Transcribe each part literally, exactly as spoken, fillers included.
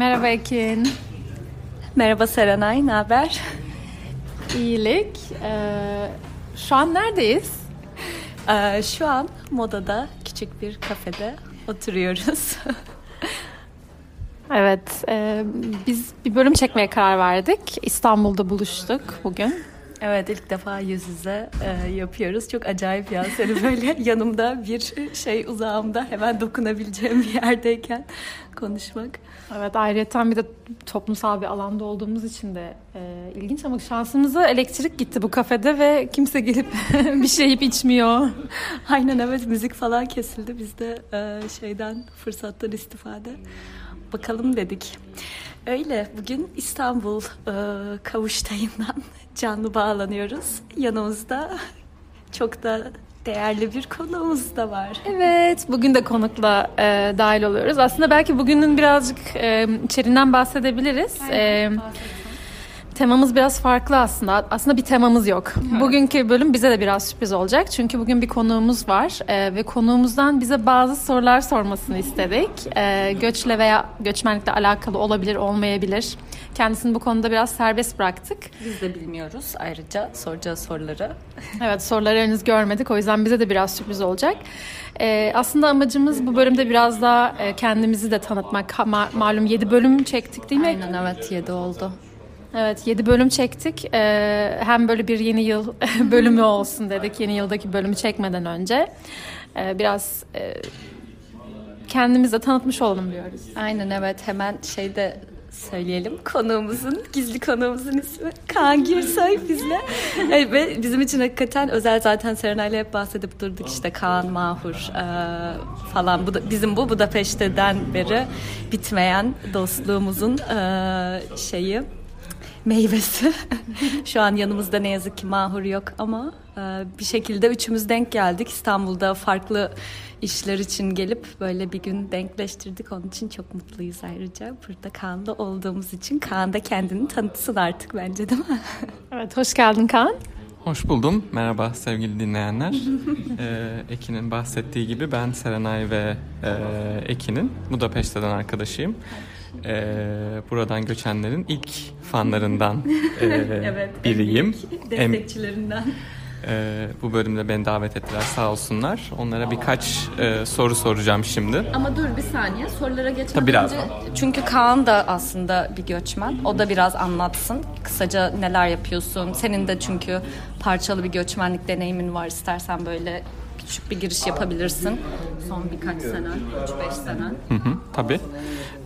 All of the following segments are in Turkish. Merhaba Ekin. Merhaba Serenay, ne haber? İyilik. Ee, şu an neredeyiz? Ee, şu an Moda'da küçük bir kafede oturuyoruz. Evet, e, biz bir bölüm çekmeye karar verdik. İstanbul'da buluştuk bugün. Evet, ilk defa yüz yüze e, yapıyoruz. Çok acayip ya, seni böyle yanımda bir şey uzağımda hemen dokunabileceğim bir yerdeyken konuşmak. Evet, ayrıca bir de toplumsal bir alanda olduğumuz için de e, ilginç ama şansımıza elektrik gitti bu kafede ve kimse gelip bir şey yiyip içmiyor. Aynen evet, müzik falan kesildi. Biz de e, şeyden, fırsattan istifade bakalım dedik. Öyle, bugün İstanbul e, kavuştayından canlı bağlanıyoruz. Yanımızda çok da değerli bir konuğumuz da var. Evet, bugün de konukla e, dahil oluyoruz. Aslında belki bugünün birazcık e, içeriğinden bahsedebiliriz. E, temamız biraz farklı aslında. Aslında bir temamız yok. Evet. Bugünkü bölüm bize de biraz sürpriz olacak. Çünkü bugün bir konuğumuz var e, ve konuğumuzdan bize bazı sorular sormasını istedik. E, göçle veya göçmenlikle alakalı olabilir, olmayabilir. Kendisini bu konuda biraz serbest bıraktık. Biz de bilmiyoruz ayrıca soracağı soruları. Evet, soruları henüz görmedik. O yüzden bize de biraz sürpriz olacak. Ee, aslında amacımız bu bölümde biraz daha kendimizi de tanıtmak. Ma- malum yedi bölüm çektik değil mi? Aynen evet, yedi oldu. Evet, yedi bölüm çektik. Ee, hem böyle bir yeni yıl bölümü olsun dedik. Yeni yıldaki bölümü çekmeden önce. Ee, biraz... E, kendimizi de tanıtmış olalım diyoruz. Aynen evet, hemen şeyde... Söyleyelim, konuğumuzun, gizli konuğumuzun ismi Kaan Gürsoy bizle. Yani ve bizim için hakikaten özel, zaten Serenay'la hep bahsedip durduk işte Kaan, Mahur e, falan. Bu da, bizim bu Budapeşte'den beri bitmeyen dostluğumuzun e, şeyi, meyvesi. Şu an yanımızda ne yazık ki Mahur yok ama e, bir şekilde üçümüz denk geldik. İstanbul'da farklı işler için gelip böyle bir gün denkleştirdik. Onun için çok mutluyuz ayrıca. Burada Kaan'da olduğumuz için. Kaan da kendini tanıtsın artık bence, değil mi? Evet, hoş geldin Kaan. Hoş buldum. Merhaba sevgili dinleyenler. ee, Ekin'in bahsettiği gibi ben Serenay ve e, Ekin'in Budapeşte'den arkadaşıyım. Ee, buradan göçenlerin ilk fanlarından e, evet, biriyim. Destekçilerinden. Ee, bu bölümde beni davet ettiler, sağ olsunlar. Onlara birkaç e, soru soracağım şimdi. Ama dur bir saniye, sorulara geçmeden önce. Çünkü Kaan da aslında bir göçmen. O da biraz anlatsın. Kısaca neler yapıyorsun? Senin de çünkü parçalı bir göçmenlik deneyimin var. İstersen böyle küçük bir giriş yapabilirsin. Son birkaç sene, üç beş sene. Hı hı, tabii.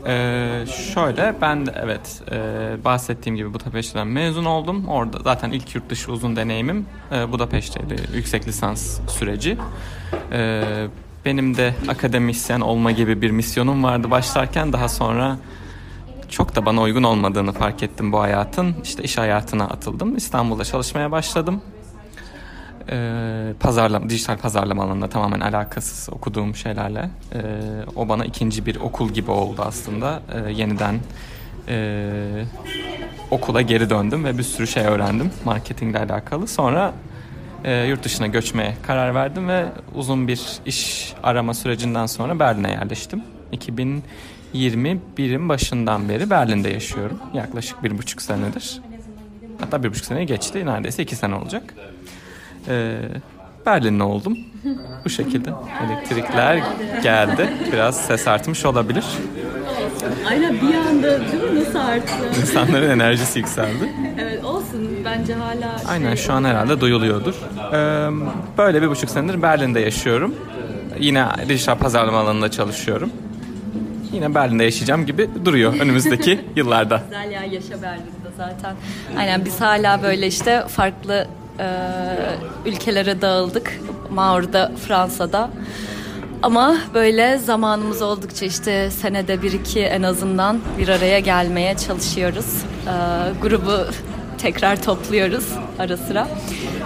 Ee, şöyle ben de evet e, bahsettiğim gibi Budapeşte'den mezun oldum. Orada zaten ilk yurt dışı uzun deneyimim e, Budapeşte'ydi, yüksek lisans süreci. E, benim de akademisyen olma gibi bir misyonum vardı başlarken, daha sonra çok da bana uygun olmadığını fark ettim bu hayatın. İşte iş hayatına atıldım. İstanbul'da çalışmaya başladım. E, pazarlama, dijital pazarlama alanında tamamen alakasız okuduğum şeylerle e, o bana ikinci bir okul gibi oldu aslında. E, yeniden e, okula geri döndüm ve bir sürü şey öğrendim marketingle alakalı. Sonra e, yurt dışına göçmeye karar verdim ve uzun bir iş arama sürecinden sonra Berlin'e yerleştim. iki bin yirmi birin başından beri Berlin'de yaşıyorum, yaklaşık bir buçuk senedir, hatta bir buçuk seneyi geçti, neredeyse iki sene olacak. Ee, Berlin'de oldum. Bu şekilde elektrikler geldi. Biraz ses artmış olabilir. Aynen, bir anda değil mi? Nasıl arttı? İnsanların enerjisi yükseldi. Evet, olsun bence hala. Şey... Aynen, şu an herhalde duyuluyordur. Ee, böyle bir buçuk senedir Berlin'de yaşıyorum. Yine dijital pazarlama alanında çalışıyorum. Yine Berlin'de yaşayacağım gibi duruyor önümüzdeki yıllarda. Güzel ya, yaşa Berlin'de zaten. Aynen, biz hala böyle işte farklı Ee, ülkelere dağıldık. Mahur'da, Fransa'da. Ama böyle zamanımız oldukça işte senede bir iki en azından bir araya gelmeye çalışıyoruz. Ee, grubu tekrar topluyoruz ara sıra.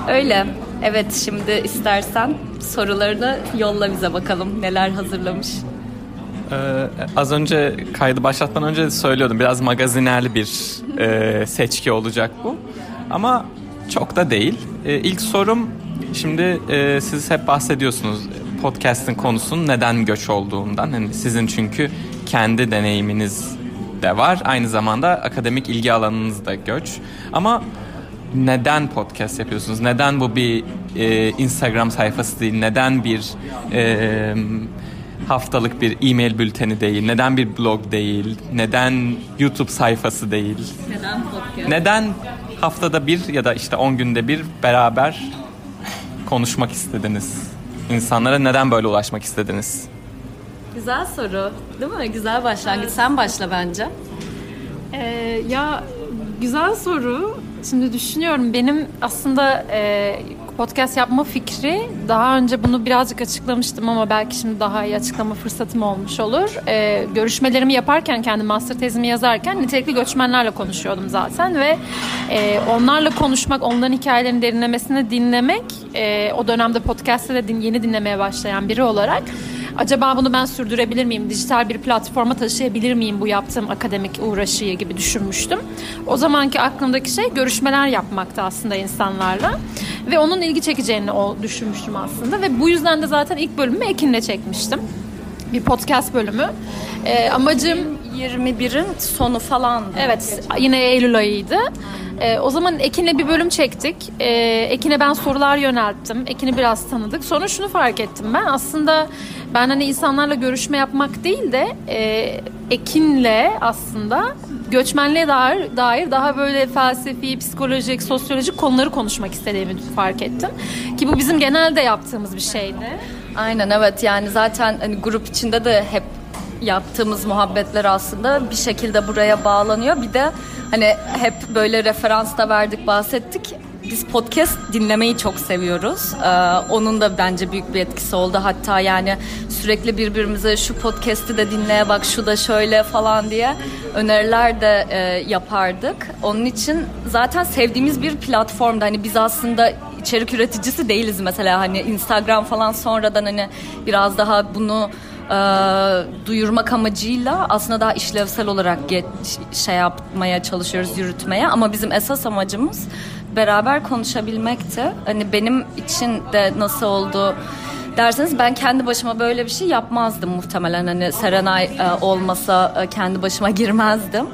Öyle. Evet, şimdi istersen sorularını yolla bize bakalım. Neler hazırlamış? Ee, az önce kaydı başlatmadan önce söylüyordum. Biraz magazinerli bir e, seçki olacak bu. Ama çok da değil. Ee, ilk sorum, şimdi e, siz hep bahsediyorsunuz podcast'ın konusunun neden göç olduğundan. Yani sizin çünkü kendi deneyiminiz de var. Aynı zamanda akademik ilgi alanınız da göç. Ama neden podcast yapıyorsunuz? Neden bu bir e, Instagram sayfası değil? Neden bir e, haftalık bir e-mail bülteni değil? Neden bir blog değil? Neden YouTube sayfası değil? Neden podcast? Neden haftada bir ya da işte on günde bir beraber konuşmak istediniz? İnsanlara neden böyle ulaşmak istediniz? Güzel soru, değil mi? Güzel başlangıç. Evet. Sen başla bence. Ee, ya güzel soru. Şimdi düşünüyorum, benim aslında e, podcast yapma fikri, daha önce bunu birazcık açıklamıştım ama belki şimdi daha iyi açıklama fırsatım olmuş olur. E, görüşmelerimi yaparken, kendi master tezimi yazarken nitelikli göçmenlerle konuşuyordum zaten ve e, onlarla konuşmak, onların hikayelerini derinlemesine dinlemek, e, o dönemde podcast'te de din, yeni dinlemeye başlayan biri olarak, acaba bunu ben sürdürebilir miyim? Dijital bir platforma taşıyabilir miyim bu yaptığım akademik uğraşıyı gibi düşünmüştüm. O zamanki aklımdaki şey görüşmeler yapmaktı aslında insanlarla. Ve onun ilgi çekeceğini düşünmüştüm aslında. Ve bu yüzden de zaten ilk bölümü Ekin'le çekmiştim. Bir podcast bölümü. Ee, amacım... yirmi birin sonu falan. Evet, yine Eylül ayıydı. Ee, o zaman Ekin'le bir bölüm çektik. Ee, Ekin'e ben sorular yönelttim. Ekin'i biraz tanıdık. Sonra şunu fark ettim ben. Aslında ben hani insanlarla görüşme yapmak değil de e, Ekin'le aslında göçmenliğe dair, dair daha böyle felsefi, psikolojik, sosyolojik konuları konuşmak istediğimi fark ettim. Ki bu bizim genelde yaptığımız bir şeydi. Aynen, evet. Yani zaten hani grup içinde de hep yaptığımız muhabbetler aslında bir şekilde buraya bağlanıyor. Bir de hani hep böyle referans da verdik, bahsettik. Biz podcast dinlemeyi çok seviyoruz. Ee, onun da bence büyük bir etkisi oldu. Hatta yani sürekli birbirimize şu podcast'i de dinleye bak, şu da şöyle falan diye öneriler de e, yapardık. Onun için zaten sevdiğimiz bir platformda. Hani biz aslında içerik üreticisi değiliz mesela. Hani Instagram falan sonradan hani biraz daha bunu E, duyurmak amacıyla aslında daha işlevsel olarak geç, şey yapmaya çalışıyoruz, yürütmeye, ama bizim esas amacımız beraber konuşabilmekti. Hani benim için de nasıl oldu derseniz, ben kendi başıma böyle bir şey yapmazdım muhtemelen. Hani Serenay e, olmasa e, kendi başıma girmezdim.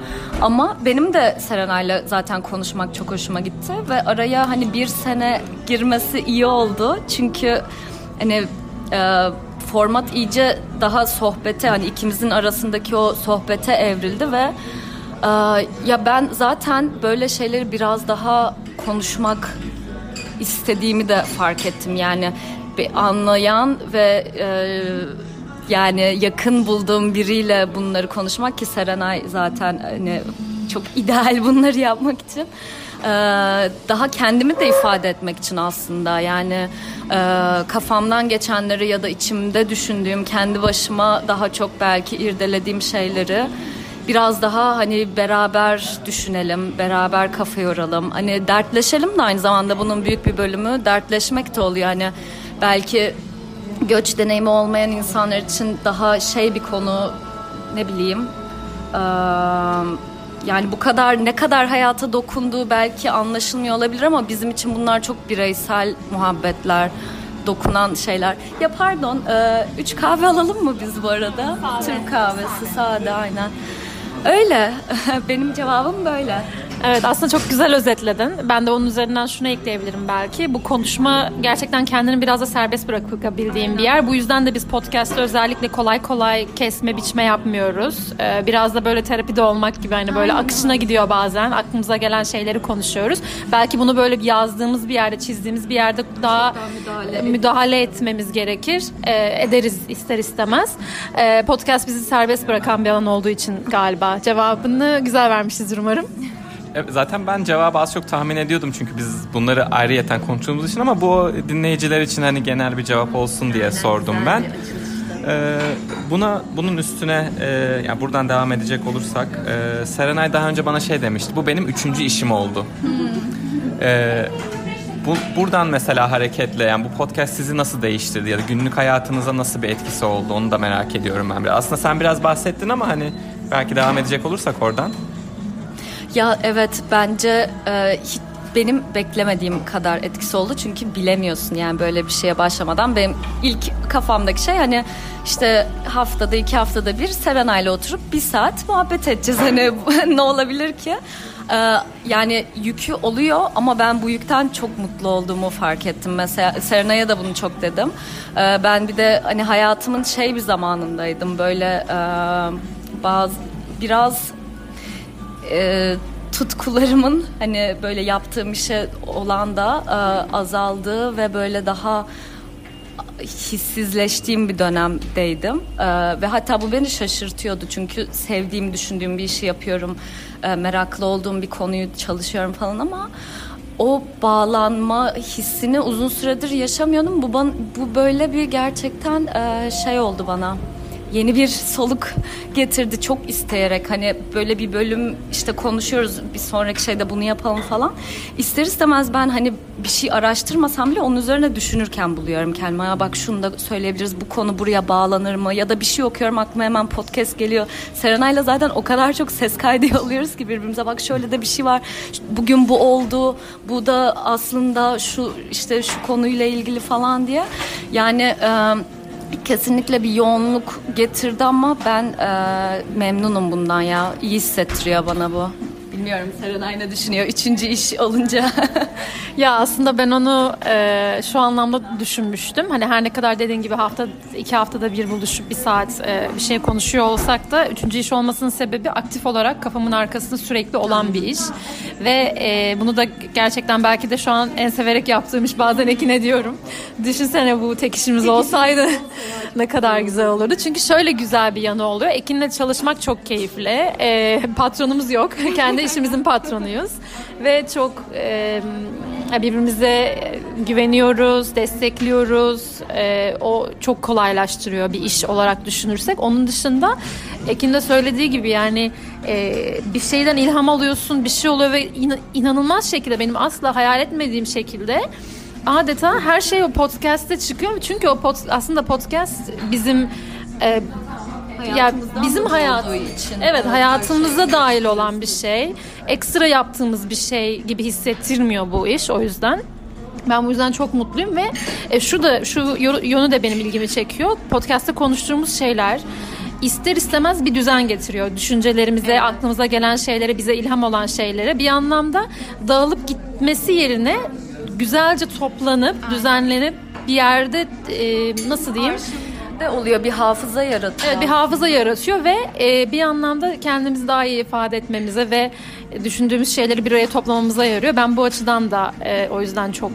Ama benim de Serenay'la zaten konuşmak çok hoşuma gitti ve araya hani bir sene girmesi iyi oldu. Çünkü hani e, format iyice daha sohbete, hani ikimizin arasındaki o sohbete evrildi ve e, ya ben zaten böyle şeyleri biraz daha konuşmak istediğimi de fark ettim. Yani bir anlayan ve e, yani yakın bulduğum biriyle bunları konuşmak, ki Serenay zaten hani çok ideal bunları yapmak için. Daha kendimi de ifade etmek için aslında, yani kafamdan geçenleri ya da içimde düşündüğüm, kendi başıma daha çok belki irdelediğim şeyleri biraz daha hani beraber düşünelim, beraber kafa yoralım, hani dertleşelim de aynı zamanda bunun büyük bir bölümü dertleşmek de oluyor. Hani belki göç deneyimi olmayan insanlar için daha şey bir konu, ne bileyim, yani bu kadar, ne kadar hayata dokunduğu belki anlaşılmıyor olabilir ama bizim için bunlar çok bireysel muhabbetler, dokunan şeyler. Ya pardon, e, üç kahve alalım mı biz bu arada? Sade. Türk kahvesi, sade, aynen. Öyle, benim cevabım böyle. Evet, aslında çok güzel özetledin. Ben de onun üzerinden şunu ekleyebilirim belki. Bu konuşma gerçekten kendini biraz da serbest bırakabildiğim bir yer. Bu yüzden de biz podcast'te özellikle kolay kolay kesme biçme yapmıyoruz. Ee, biraz da böyle terapide olmak gibi, hani böyle aynen, akışına gidiyor bazen. Aklımıza gelen şeyleri konuşuyoruz. Belki bunu böyle yazdığımız bir yerde, çizdiğimiz bir yerde daha, daha müdahale, müdahale etmemiz gerekir. Ee, ederiz ister istemez. Ee, podcast bizi serbest bırakan bir alan olduğu için galiba. Cevabını güzel vermişiz umarım. Zaten ben cevabı az çok tahmin ediyordum çünkü biz bunları ayrıyeten konuştuğumuz için, ama bu dinleyiciler için hani genel bir cevap olsun diye yani sordum ben. Ee, buna bunun üstüne e, yani buradan devam edecek olursak, e, Serenay daha önce bana şey demişti, bu benim üçüncü işim oldu. Ee, bu buradan mesela hareketle, yani bu podcast sizi nasıl değiştirdi ya da günlük hayatınıza nasıl bir etkisi oldu, onu da merak ediyorum ben biraz. Aslında sen biraz bahsettin ama hani belki devam edecek olursak oradan. Ya evet, bence e, benim beklemediğim kadar etkisi oldu. Çünkü bilemiyorsun yani böyle bir şeye başlamadan. Benim ilk kafamdaki şey hani işte haftada iki haftada bir Serenay'la oturup bir saat muhabbet edeceğiz. Hani ne olabilir ki? Ee, yani yükü oluyor ama ben bu yükten çok mutlu olduğumu fark ettim. Mesela Serenay'a da bunu çok dedim. Ee, ben bir de hani hayatımın şey bir zamanındaydım. Böyle e, bazı biraz... E, tutkularımın hani böyle yaptığım işe olan da e, azaldığı ve böyle daha hissizleştiğim bir dönemdeydim. E, ve hatta bu beni şaşırtıyordu çünkü sevdiğim, düşündüğüm bir işi yapıyorum, e, meraklı olduğum bir konuyu çalışıyorum falan ama o bağlanma hissini uzun süredir yaşamıyordum. Bu, bu böyle bir gerçekten e, şey oldu bana. Yeni bir soluk getirdi çok isteyerek hani böyle bir bölüm işte konuşuyoruz bir sonraki şeyde bunu yapalım falan. İster istemez ben hani bir şey araştırmasam bile onun üzerine düşünürken buluyorum kendime. Ya bak şunu da söyleyebiliriz, bu konu buraya bağlanır mı? Ya da bir şey okuyorum aklıma hemen podcast geliyor. Serenay'la zaten o kadar çok ses kaydı alıyoruz ki birbirimize bak şöyle de bir şey var. Bugün bu oldu. Bu da aslında şu işte şu konuyla ilgili falan diye. Yani... E- Kesinlikle bir yoğunluk getirdi ama ben e, memnunum bundan ya. İyi hissettiriyor bana bu. Bilmiyorum Serenay ne düşünüyor üçüncü iş olunca? Ya aslında ben onu e, şu anlamda düşünmüştüm. Hani her ne kadar dediğin gibi hafta iki haftada bir buluşup bir saat e, bir şey konuşuyor olsak da üçüncü iş olmasının sebebi aktif olarak kafamın arkasında sürekli olan bir iş. Ve e, bunu da gerçekten belki de şu an en severek yaptığım iş, bazen Ekin'e diyorum. Düşünsene bu tek işimiz olsaydı ne kadar güzel olurdu. Çünkü şöyle güzel bir yanı oluyor. Ekin'le çalışmak çok keyifli. E, patronumuz yok. Kendi işimizin patronuyuz. Ve çok... E, birbirimize güveniyoruz, destekliyoruz. Ee, o çok kolaylaştırıyor bir iş olarak düşünürsek. Onun dışında Ekin de söylediği gibi yani e, bir şeyden ilham alıyorsun, bir şey oluyor ve in- inanılmaz şekilde benim asla hayal etmediğim şekilde adeta her şey o podcast'te çıkıyor. Çünkü o pod- aslında podcast bizim e, ya bizim hayat, için, evet hayatımıza şey. Dahil olan bir şey, ekstra yaptığımız bir şey gibi hissettirmiyor bu iş. O yüzden ben bu yüzden çok mutluyum ve e, şu da şu yönü de benim ilgimi çekiyor. Podcast'ta konuştuğumuz şeyler ister istemez bir düzen getiriyor düşüncelerimize, evet. Aklımıza gelen şeylere, bize ilham olan şeylere bir anlamda dağılıp gitmesi yerine güzelce toplanıp, aynen, düzenlenip bir yerde e, nasıl diyeyim? Arşiv de oluyor, bir hafıza yaratıyor. Evet, bir hafıza yaratıyor ve e, bir anlamda kendimizi daha iyi ifade etmemize ve düşündüğümüz şeyleri bir araya toplamamıza yarıyor. Ben bu açıdan da e, o yüzden çok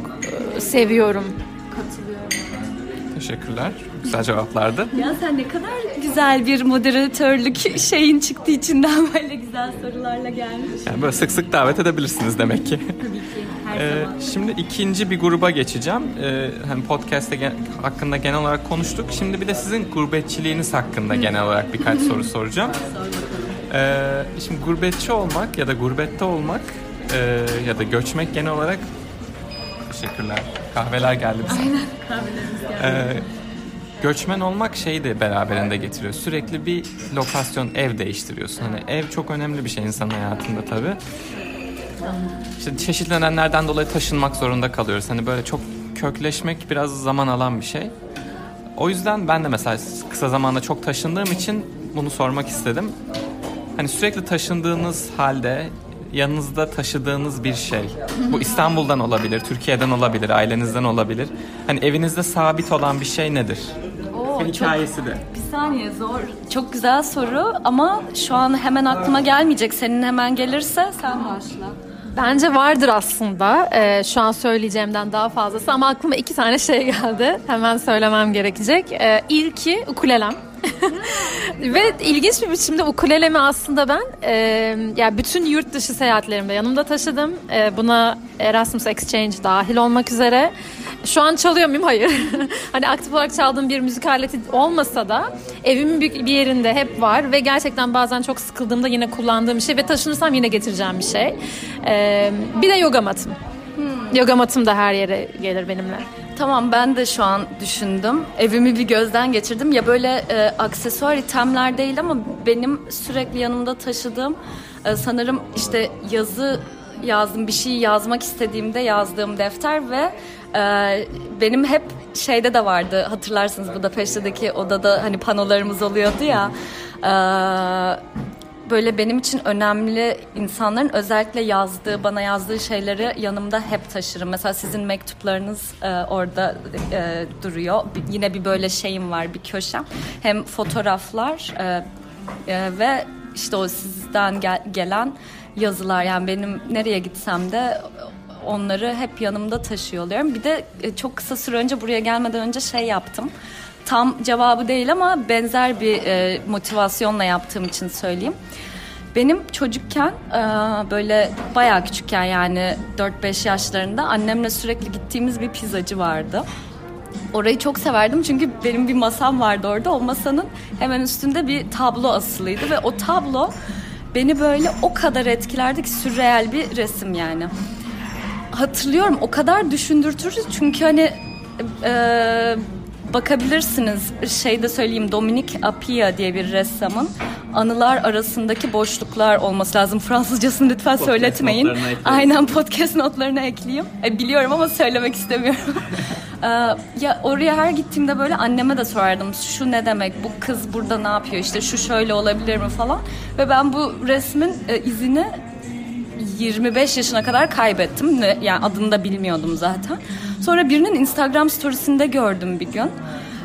e, seviyorum. Katılıyorum. Teşekkürler. Güzel cevaplardı. Ya sen ne kadar güzel bir moderatörlük şeyin çıktı içinden, böyle güzel sorularla gelmiş. Yani böyle sık sık davet edebilirsiniz demek ki. Tabii ki. Ee, şimdi ikinci bir gruba geçeceğim. Ee, hani podcast gen- hakkında genel olarak konuştuk. Şimdi bir de sizin gurbetçiliğiniz hakkında genel olarak birkaç soru soracağım. Ee, şimdi gurbetçi olmak ya da gurbette olmak e, ya da göçmek genel olarak... Teşekkürler. Kahveler geldi bize. Aynen, kahvelerimiz geldi. Ee, göçmen olmak şeyi de beraberinde getiriyor. Sürekli bir lokasyon, ev değiştiriyorsun. Hani ev çok önemli bir şey insanın hayatında tabii. İşte çeşitli nedenlerden dolayı taşınmak zorunda kalıyoruz. Hani böyle çok kökleşmek biraz zaman alan bir şey. O yüzden ben de mesela kısa zamanda çok taşındığım için bunu sormak istedim. Hani sürekli taşındığınız halde yanınızda taşıdığınız bir şey. Bu İstanbul'dan olabilir, Türkiye'den olabilir, ailenizden olabilir. Hani evinizde sabit olan bir şey nedir? Oo, hikayesi çok, de. Bir saniye zor. Çok güzel soru ama şu an hemen aklıma gelmeyecek. Senin hemen gelirse sen başla. Bence vardır aslında. Ee, şu an söyleyeceğimden daha fazlası ama aklıma iki tane şey geldi. Hemen söylemem gerekecek. Ee, ilki ukulelem. Ve ilginç bir biçimde ukulelemi aslında ben e, yani bütün yurt dışı seyahatlerimde yanımda taşıdım. E, buna Erasmus Exchange dahil olmak üzere. Şu an çalıyor muyum? Hayır. Hani aktif olarak çaldığım bir müzik aleti olmasa da evimin bir yerinde hep var ve gerçekten bazen çok sıkıldığımda yine kullandığım bir şey ve taşınırsam yine getireceğim bir şey. Ee, bir de yoga matım. Hmm. Yoga matım da her yere gelir benimle. Tamam, ben de şu an düşündüm. Evimi bir gözden geçirdim. Ya böyle e, aksesuar itemler değil ama benim sürekli yanımda taşıdığım e, sanırım işte yazı yazdım, bir şey yazmak istediğimde yazdığım defter ve e, benim hep şeyde de vardı, hatırlarsınız Budapeşte'deki odada hani panolarımız oluyordu ya. E, böyle benim için önemli insanların özellikle yazdığı, bana yazdığı şeyleri yanımda hep taşırım. Mesela sizin mektuplarınız e, orada e, duruyor. Bir, yine bir böyle şeyim var, bir köşem. Hem fotoğraflar e, e, ve işte o sizden gel- gelen yazılar. Yani benim nereye gitsem de onları hep yanımda taşıyor oluyorum. Bir de e, çok kısa süre önce, buraya gelmeden önce şey yaptım. Tam cevabı değil ama benzer bir e, motivasyonla yaptığım için söyleyeyim. Benim çocukken e, böyle bayağı küçükken, yani dört beş yaşlarında annemle sürekli gittiğimiz bir pizzacı vardı. Orayı çok severdim çünkü benim bir masam vardı orada. O masanın hemen üstünde bir tablo asılıydı ve o tablo beni böyle o kadar etkilerdi ki, sürreel bir resim yani. Hatırlıyorum, o kadar düşündürtürdü çünkü hani... E, bakabilirsiniz, şey de söyleyeyim, Dominique Appia diye bir ressamın Anılar Arasındaki Boşluklar olması lazım. Fransızcasını lütfen podcast söyletmeyin. Aynen, podcast notlarına ekleyeyim. E, biliyorum ama söylemek istemiyorum. e, ya oraya her gittiğimde böyle anneme de sorardım. Şu ne demek? Bu kız burada ne yapıyor? İşte şu şöyle olabilir mi falan. Ve ben bu resmin e, izini yirmi beş yaşına kadar kaybettim. Yani adını da bilmiyordum zaten. Sonra birinin Instagram storiesinde gördüm bir gün.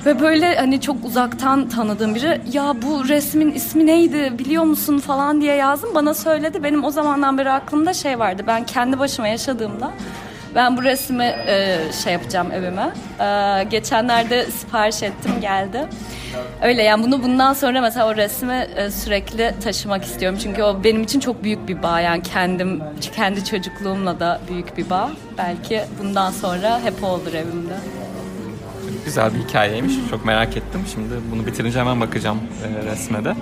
Ve böyle hani çok uzaktan tanıdığım biri, ya bu resmin ismi neydi biliyor musun falan diye yazdım. Bana söyledi. Benim o zamandan beri aklımda şey vardı. Ben kendi başıma yaşadığımda ben bu resmi e, şey yapacağım evime. E, geçenlerde sipariş ettim, geldi. Öyle yani, bunu bundan sonra mesela o resmi e, sürekli taşımak istiyorum. Çünkü o benim için çok büyük bir bağ. Yani kendim, kendi çocukluğumla da büyük bir bağ. Belki bundan sonra hep o olur evimde. Çok güzel bir hikayeymiş. Çok merak ettim. Şimdi bunu bitirince hemen bakacağım e, resme de.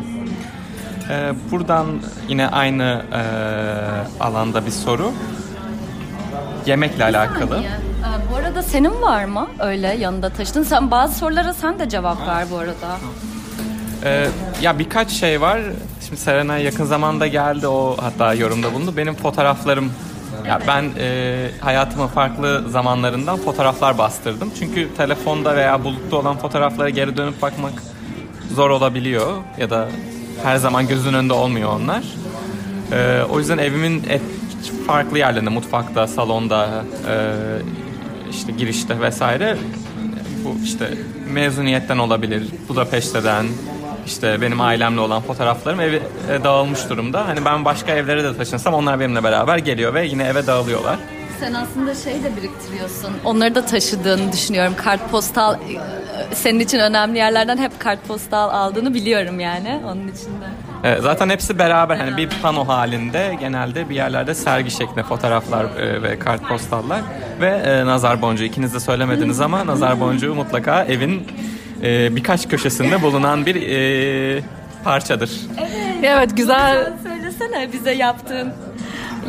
E, buradan yine aynı e, alanda bir soru. Yemekle alakalı. Yani, e, bu arada senin var mı öyle yanında taşıdın? Sen bazı sorulara sen de cevap ha. ver bu arada. E, ya birkaç şey var. Şimdi Serenay yakın zamanda geldi, o hatta yorumda bulundu. Benim fotoğraflarım. Evet. Ya ben e, hayatımın farklı zamanlarından fotoğraflar bastırdım. Çünkü telefonda veya bulutta olan fotoğraflara geri dönüp bakmak zor olabiliyor ya da her zaman gözünün önünde olmuyor onlar. E, o yüzden evimin et, farklı yerlerinde, mutfakta, salonda, e, işte girişte vesaire, bu işte mezuniyetten olabilir, Budapeşte'den, işte benim ailemle olan fotoğraflarım evi e, dağılmış durumda. Hani ben başka evlere de taşınsam onlar benimle beraber geliyor ve yine eve dağılıyorlar. Sen aslında şey de biriktiriyorsun. Onları da taşıdığını düşünüyorum. Kartpostal senin için önemli yerlerden hep kartpostal aldığını biliyorum yani onun içinde. Evet, zaten hepsi beraber, hani bir pano halinde genelde bir yerlerde sergi şeklinde fotoğraflar ve kartpostallar ve nazar boncuğu. İkiniz de söylemediniz ama nazar boncuğu mutlaka evin birkaç köşesinde bulunan bir parçadır. Evet, evet güzel. Söylesene bize yaptığın.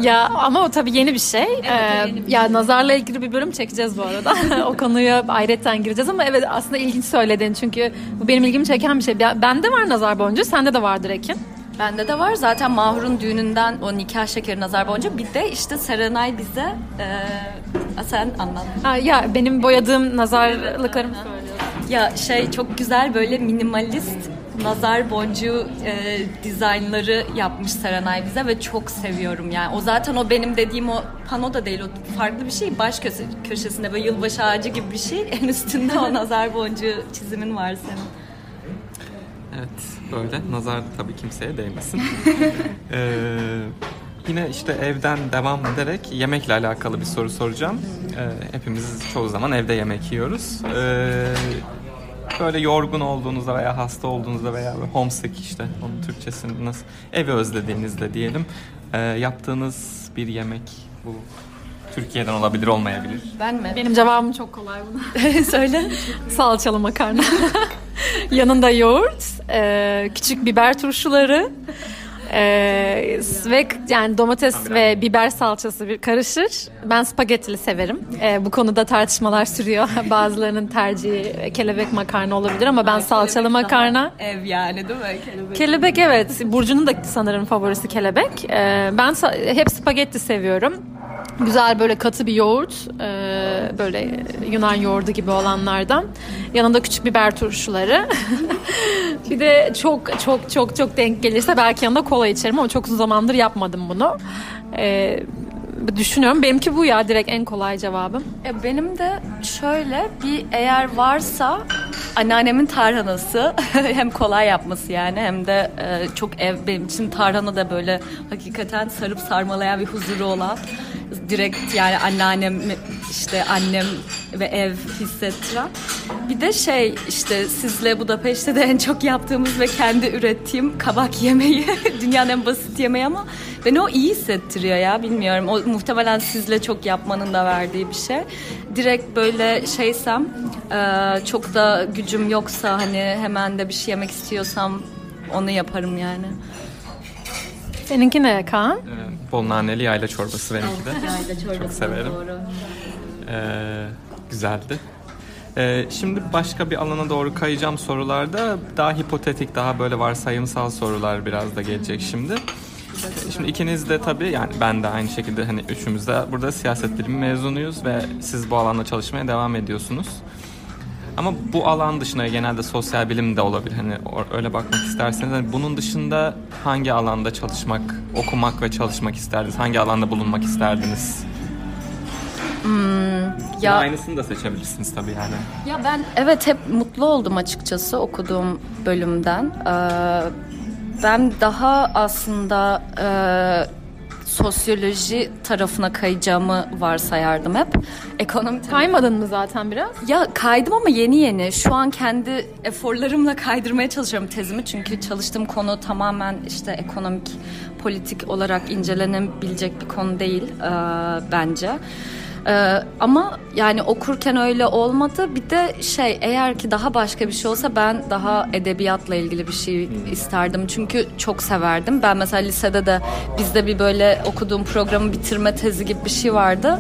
Ya ama o tabii yeni bir şey. Evet, ee, yeni bir ya şey. Nazarla ilgili bir bölüm çekeceğiz bu arada. O konuya ayrıyetten gireceğiz ama evet, aslında ilginç söyledin. Çünkü bu benim ilgimi çeken bir şey. Bende var nazar boncuğu, sende de vardır Ekin. Bende de var. Zaten Mahur'un düğününden o nikah şekeri nazar boncuğu. Bir de işte Serenay bize e, sen anlat. Ha, ya benim boyadığım nazarlıklarımı söylüyorum. Ya şey, çok güzel böyle minimalist nazar boncuğu e, dizaynları yapmış Serenay bize ve çok seviyorum yani. O zaten o benim dediğim o pano da değil, o farklı bir şey. Baş köşe, köşesinde böyle yılbaşı ağacı gibi bir şey. En üstünde o nazar boncuğu çizimin var senin. Evet, böyle nazar tabii kimseye değmesin. ee, yine işte evden devam ederek yemekle alakalı bir soru soracağım. Ee, hepimiz çoğu zaman evde yemek yiyoruz. Ee, Böyle yorgun olduğunuzda veya hasta olduğunuzda veya homesick, işte onun Türkçesini nasıl, evi özlediğinizde diyelim, e, yaptığınız bir yemek, bu Türkiye'den olabilir, olmayabilir. Ben mi? Benim cevabım çok kolay buna. Söyle. Salçalı makarna. Yanında yoğurt, e, küçük biber turşuları, Ee, ve yani domates Amiral. ve biber salçası bir karışır. Ben spagettili severim. Ee, bu konuda tartışmalar sürüyor. Bazılarının tercihi kelebek makarna olabilir ama ben Ay, salçalı makarna. Ev yani değil mi? Kelebek, kelebek evet. Burcu'nun da sanırım favorisi kelebek. Ee, ben hep spagetti seviyorum. Güzel böyle katı bir yoğurt, böyle Yunan yoğurdu gibi olanlardan. Yanında küçük biber turşuları. Bir de çok çok çok çok denk gelirse belki yanında kola içerim ama çok uzun zamandır yapmadım bunu. Ee, düşünüyorum. Benimki bu ya, direkt en kolay cevabım. E benim de şöyle bir, eğer varsa anneannemin tarhanası hem kolay yapması yani hem de e, çok ev benim için tarhana da böyle hakikaten sarıp sarmalayan bir huzuru olan, direkt yani anneannem işte annem ve ev hissettiren. Bir de şey işte sizle Budapeşte de en çok yaptığımız ve kendi ürettiğim kabak yemeği dünyanın en basit yemeği ama beni o iyi hissettiriyor ya, bilmiyorum. O muhtemelen sizle çok yapmanın da verdiği bir şey. Direkt böyle şeysem, çok da gücüm yoksa hani hemen de bir şey yemek istiyorsam onu yaparım yani. Seninki ne Kaan? Ee, bol naneli yayla çorbası benimki de. Yayla çorbası. Çok severim. Doğru. Ee, güzeldi. Ee, şimdi başka bir alana doğru kayacağım sorularda. Daha hipotetik, daha böyle varsayımsal sorular biraz da gelecek şimdi. Şimdi ikiniz de tabii yani ben de aynı şekilde hani üçümüz de burada siyaset bilimi mezunuyuz ve siz bu alanda çalışmaya devam ediyorsunuz. Ama bu alan dışında genelde sosyal bilim de olabilir. Hani öyle bakmak isterseniz hani bunun dışında hangi alanda çalışmak, okumak ve çalışmak isterdiniz? Hangi alanda bulunmak isterdiniz? Hmm, ya, aynısını da seçebilirsiniz tabii yani. Ya ben evet hep mutlu oldum açıkçası okuduğum bölümden. Ee, ben daha aslında e, sosyoloji tarafına kayacağımı varsayardım hep. Ekonomi kaymadın mı zaten biraz? Ya kaydım ama yeni yeni. Şu an kendi eforlarımla kaydırmaya çalışıyorum tezimi. Çünkü çalıştığım konu tamamen işte ekonomik, politik olarak incelenebilecek bir konu değil e, bence. Ee, ama yani okurken öyle olmadı. Bir de şey, eğer ki daha başka bir şey olsa ben daha edebiyatla ilgili bir şey isterdim. Çünkü çok severdim. Ben mesela lisede de bizde bir böyle okuduğum programı bitirme tezi gibi bir şey vardı.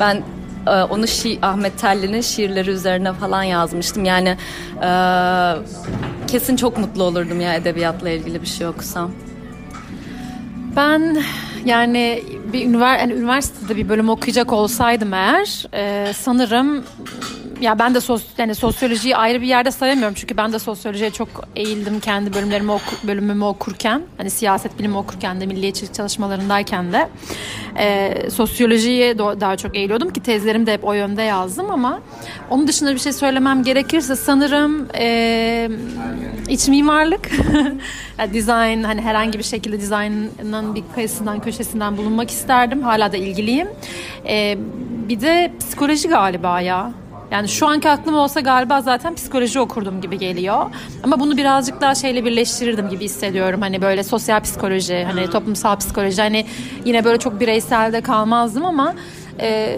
Ben e, onu şi- Ahmet Telli'nin şiirleri üzerine falan yazmıştım. Yani e, kesin çok mutlu olurdum ya edebiyatla ilgili bir şey okusam. Ben yani bir ünivers- yani üniversitede bir bölüm okuyacak olsaydım eğer e, sanırım ya ben de sos- yani sosyolojiyi ayrı bir yerde sayamıyorum çünkü ben de sosyolojiye çok eğildim kendi bölümlerimi oku- bölümümü okurken, hani siyaset bilimi okurken de, milliyetçilik çalışmalarındayken de e, sosyolojiye do- daha çok eğiliyordum ki tezlerimi de hep o yönde yazdım ama onun dışında bir şey söylemem gerekirse sanırım e, iç mimarlık yani design, hani herhangi bir şekilde design'ın bir kayısından köşesinden bulunmak isterdim, hala da ilgiliyim. E, bir de psikoloji galiba ya. Yani şu anki aklım olsa galiba zaten psikoloji okurdum gibi geliyor. Ama bunu birazcık daha şeyle birleştirirdim gibi hissediyorum. Hani böyle sosyal psikoloji, hani toplumsal psikoloji. Hani yine böyle çok bireyselde kalmazdım ama e,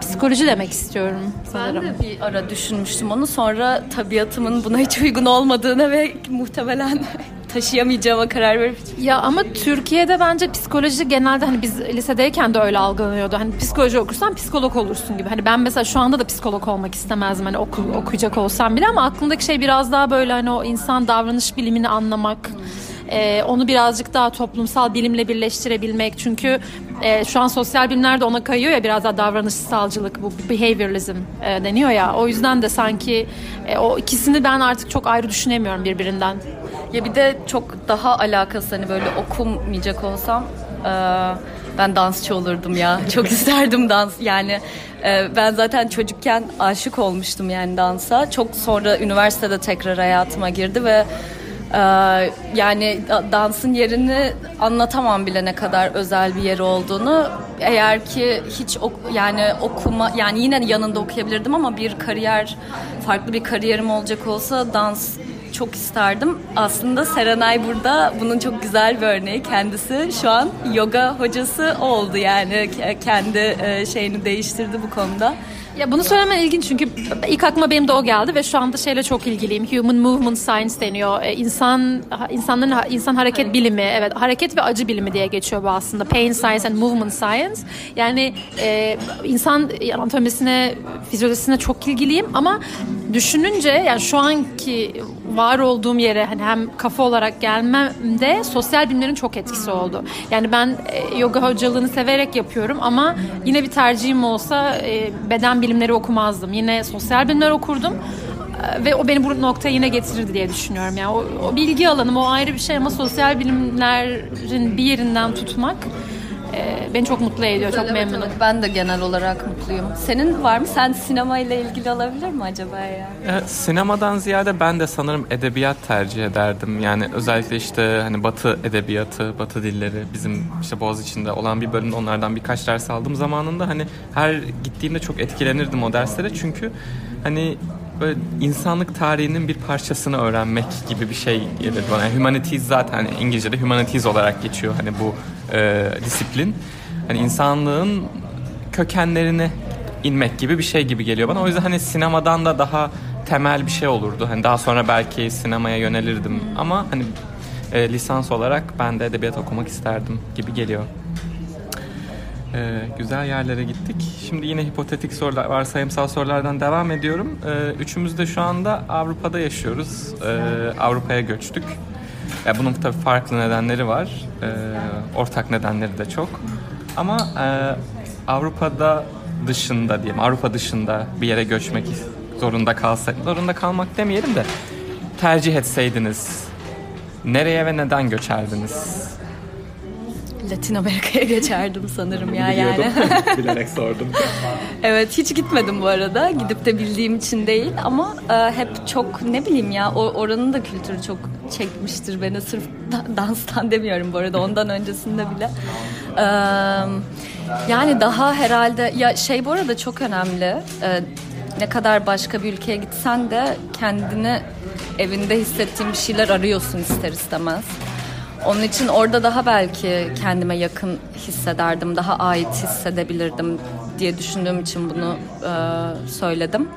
psikoloji demek istiyorum sanırım. Ben de bir ara düşünmüştüm onu. Sonra tabiatımın buna hiç uygun olmadığına ve muhtemelen taşıyamayacağıma karar verip... Ya ama Türkiye'de bence psikoloji genelde hani biz lisedeyken de öyle algılanıyordu. Hani psikoloji okursan psikolog olursun gibi. Hani ben mesela şu anda da psikolog olmak istemezdim. Hani oku, okuyacak olsam bile ama aklımdaki şey biraz daha böyle hani o insan davranış bilimini anlamak... Ee, onu birazcık daha toplumsal bilimle birleştirebilmek. Çünkü e, şu an sosyal bilimler de ona kayıyor ya, biraz daha davranışsalcılık, bu behavioralizm e, deniyor ya. O yüzden de sanki e, o ikisini ben artık çok ayrı düşünemiyorum birbirinden. Ya bir de çok daha alakası, hani böyle okumayacak olsam e, ben dansçı olurdum ya. Çok isterdim dans yani. Ben zaten çocukken aşık olmuştum yani dansa. Çok sonra üniversitede tekrar hayatıma girdi ve Ee, yani dansın yerini anlatamam bile, ne kadar özel bir yeri olduğunu. Eğer ki hiç ok- yani okuma yani yine yanında okuyabilirdim ama bir kariyer, farklı bir kariyerim olacak olsa dans çok isterdim. Aslında Serenay burada bunun çok güzel bir örneği. Kendisi şu an yoga hocası oldu yani kendi şeyini değiştirdi bu konuda. Ya bunu söylemen ilginç çünkü ilk aklıma benim de o geldi ve şu anda şeyle çok ilgiliyim. Human Movement Science deniyor. İnsan insanların insan hareket bilimi, evet, hareket ve acı bilimi diye geçiyor bu aslında. Pain Science and Movement Science. Yani e, insan anatomisine, fizyolojisine çok ilgiliyim ama düşününce yani şu anki var olduğum yere hani hem kafa olarak gelmemde sosyal bilimlerin çok etkisi oldu. Yani ben e, yoga hocalığını severek yapıyorum ama yine bir tercihim olsa e, beden bilimleri okumazdım. Yine sosyal bilimler okurdum e, ve o beni bu noktaya yine getirirdi diye düşünüyorum. Yani o, o bilgi alanım o ayrı bir şey ama sosyal bilimlerin bir yerinden tutmak e, beni çok mutlu ediyor. Güzel, çok evet, memnunum. Evet, ben de genel olarak mutluyum. Senin var mı? Sen sinemayla ilgili olabilir mi acaba ya? E, sinemadan ziyade ben de sanırım edebiyat tercih ederdim. Yani özellikle işte hani Batı edebiyatı, Batı dilleri bizim işte Boğaziçi'nde olan bir bölümde onlardan birkaç ders aldığım zamanında hani her gittiğimde çok etkilenirdim o derslere. Çünkü hani böyle insanlık tarihinin bir parçasını öğrenmek gibi bir şey gelir bana. Yani humanities zaten hani İngilizce'de humanities olarak geçiyor hani bu e, disiplin. Hani insanlığın kökenlerine inmek gibi bir şey gibi geliyor bana. O yüzden hani sinemadan da daha temel bir şey olurdu. Hani daha sonra belki sinemaya yönelirdim ama hani e, lisans olarak ben de edebiyat okumak isterdim gibi geliyor. Ee, güzel yerlere gittik. Şimdi yine hipotetik sorular, varsayımsal sorulardan devam ediyorum. Ee, üçümüz de şu anda Avrupa'da yaşıyoruz. Ee, Avrupa'ya göçtük. Ya bunun tabii farklı nedenleri var. Ee, ortak nedenleri de çok. Ama e, Avrupa'da dışında diyeyim, Avrupa dışında bir yere göçmek zorunda kalsak, zorunda kalmak demeyelim de tercih etseydiniz nereye ve neden göçerdiniz? Latin Amerika'ya geçerdim sanırım ya yani. Bilerek sordum. Evet, hiç gitmedim bu arada. Gidip de bildiğim için değil ama e, hep çok ne bileyim ya o, oranın da kültürü çok çekmiştir beni. Sırf da, danstan demiyorum bu arada. Ondan öncesinde bile. E, yani daha herhalde ya şey bu arada çok önemli. E, ne kadar başka bir ülkeye gitsen de kendini evinde hissettiğin bir şeyler arıyorsun ister istemez. Onun için orada daha belki kendime yakın hissederdim, daha ait hissedebilirdim diye düşündüğüm için bunu e, söyledim.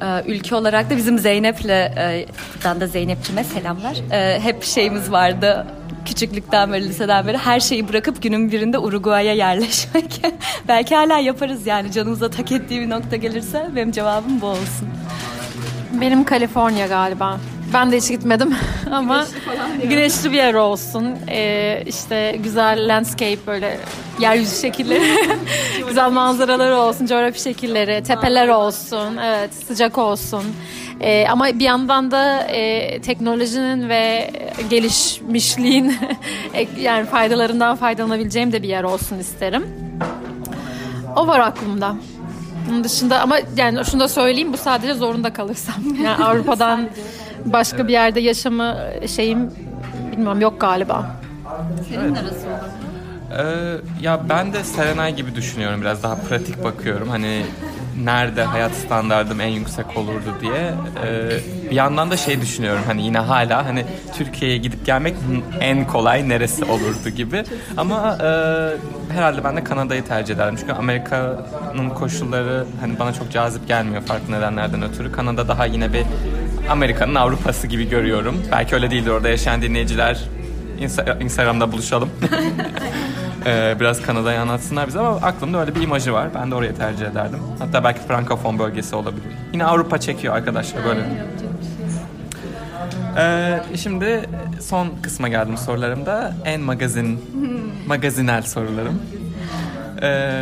E, ülke olarak da bizim Zeynep'le, e, buradan da Zeynep'cime selamlar, e, hep şeyimiz vardı küçüklükten beri, liseden beri her şeyi bırakıp günün birinde Uruguay'a yerleşmek. Belki hala yaparız yani canımıza tak ettiği bir nokta gelirse benim cevabım bu olsun. Benim Kaliforniya galiba. Ben de hiç gitmedim ama güneşli, güneşli bir yer olsun. Ee, işte güzel landscape böyle yeryüzü şekilleri, güzel manzaraları olsun, coğrafi şekilleri, tepeler olsun, evet, sıcak olsun. Ee, ama bir yandan da e, teknolojinin ve gelişmişliğin yani faydalarından faydalanabileceğim de bir yer olsun isterim. O var aklımda. Bunun dışında ama yani şunu da söyleyeyim, bu sadece zorunda kalırsam. Yani Avrupa'dan başka evet. bir yerde yaşamı şeyim bilmiyorum yok galiba. Senin neresi oldu? Ee, ya ben de Serenay gibi düşünüyorum, biraz daha pratik bakıyorum. Hani nerede hayat standardım en yüksek olurdu diye. Ee, bir yandan da şey düşünüyorum hani yine hala hani Türkiye'ye gidip gelmek en kolay neresi olurdu gibi. Ama e, herhalde ben de Kanada'yı tercih ederdim. Çünkü Amerika'nın koşulları hani bana çok cazip gelmiyor farklı nedenlerden ötürü. Kanada daha yine bir Amerika'nın Avrupa'sı gibi görüyorum. Belki öyle değildir, orada yaşayan dinleyiciler Insta- Instagram'da buluşalım. ee, biraz Kanada'yı anlatsınlar bize ama aklımda öyle bir imajı var. Ben de orayı tercih ederdim. Hatta belki Frankofon bölgesi olabilir. Yine Avrupa çekiyor arkadaşlar böyle. Ee, şimdi son kısma geldim sorularımda. En magazin, magazinel sorularım. Ee,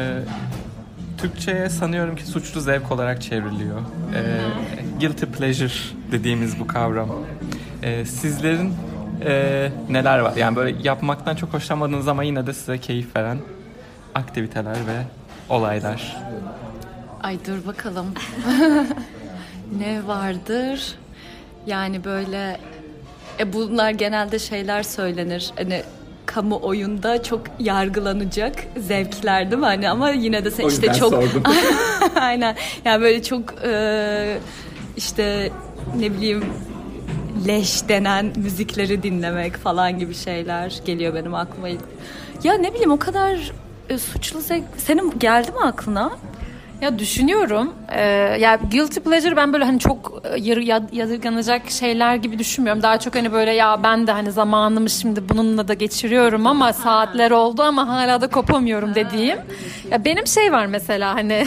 Türkçe'ye sanıyorum ki suçlu zevk olarak çevriliyor. Ee, guilty pleasure dediğimiz bu kavram. Ee, sizlerin e, neler var? Yani böyle yapmaktan çok hoşlanmadığınız ama yine de size keyif veren aktiviteler ve olaylar. Ay dur bakalım. Ne vardır? Yani böyle e, bunlar genelde şeyler söylenir. Hani kamuoyunda çok yargılanacak zevkler değil mi? Hani ama yine de sen işte çok aynen. Yani böyle çok e, işte ne bileyim leş denen müzikleri dinlemek falan gibi şeyler geliyor benim aklıma. Ya ne bileyim o kadar e, suçlu zevk. Senin geldi mi aklına? Ya düşünüyorum. Ee, ya guilty pleasure ben böyle hani çok yadırganacak şeyler gibi düşünmüyorum. Daha çok hani böyle ya ben de hani zamanımı şimdi bununla da geçiriyorum ama ha. saatler oldu ama hala da kopamıyorum dediğim. Ha, ya benim şey var mesela hani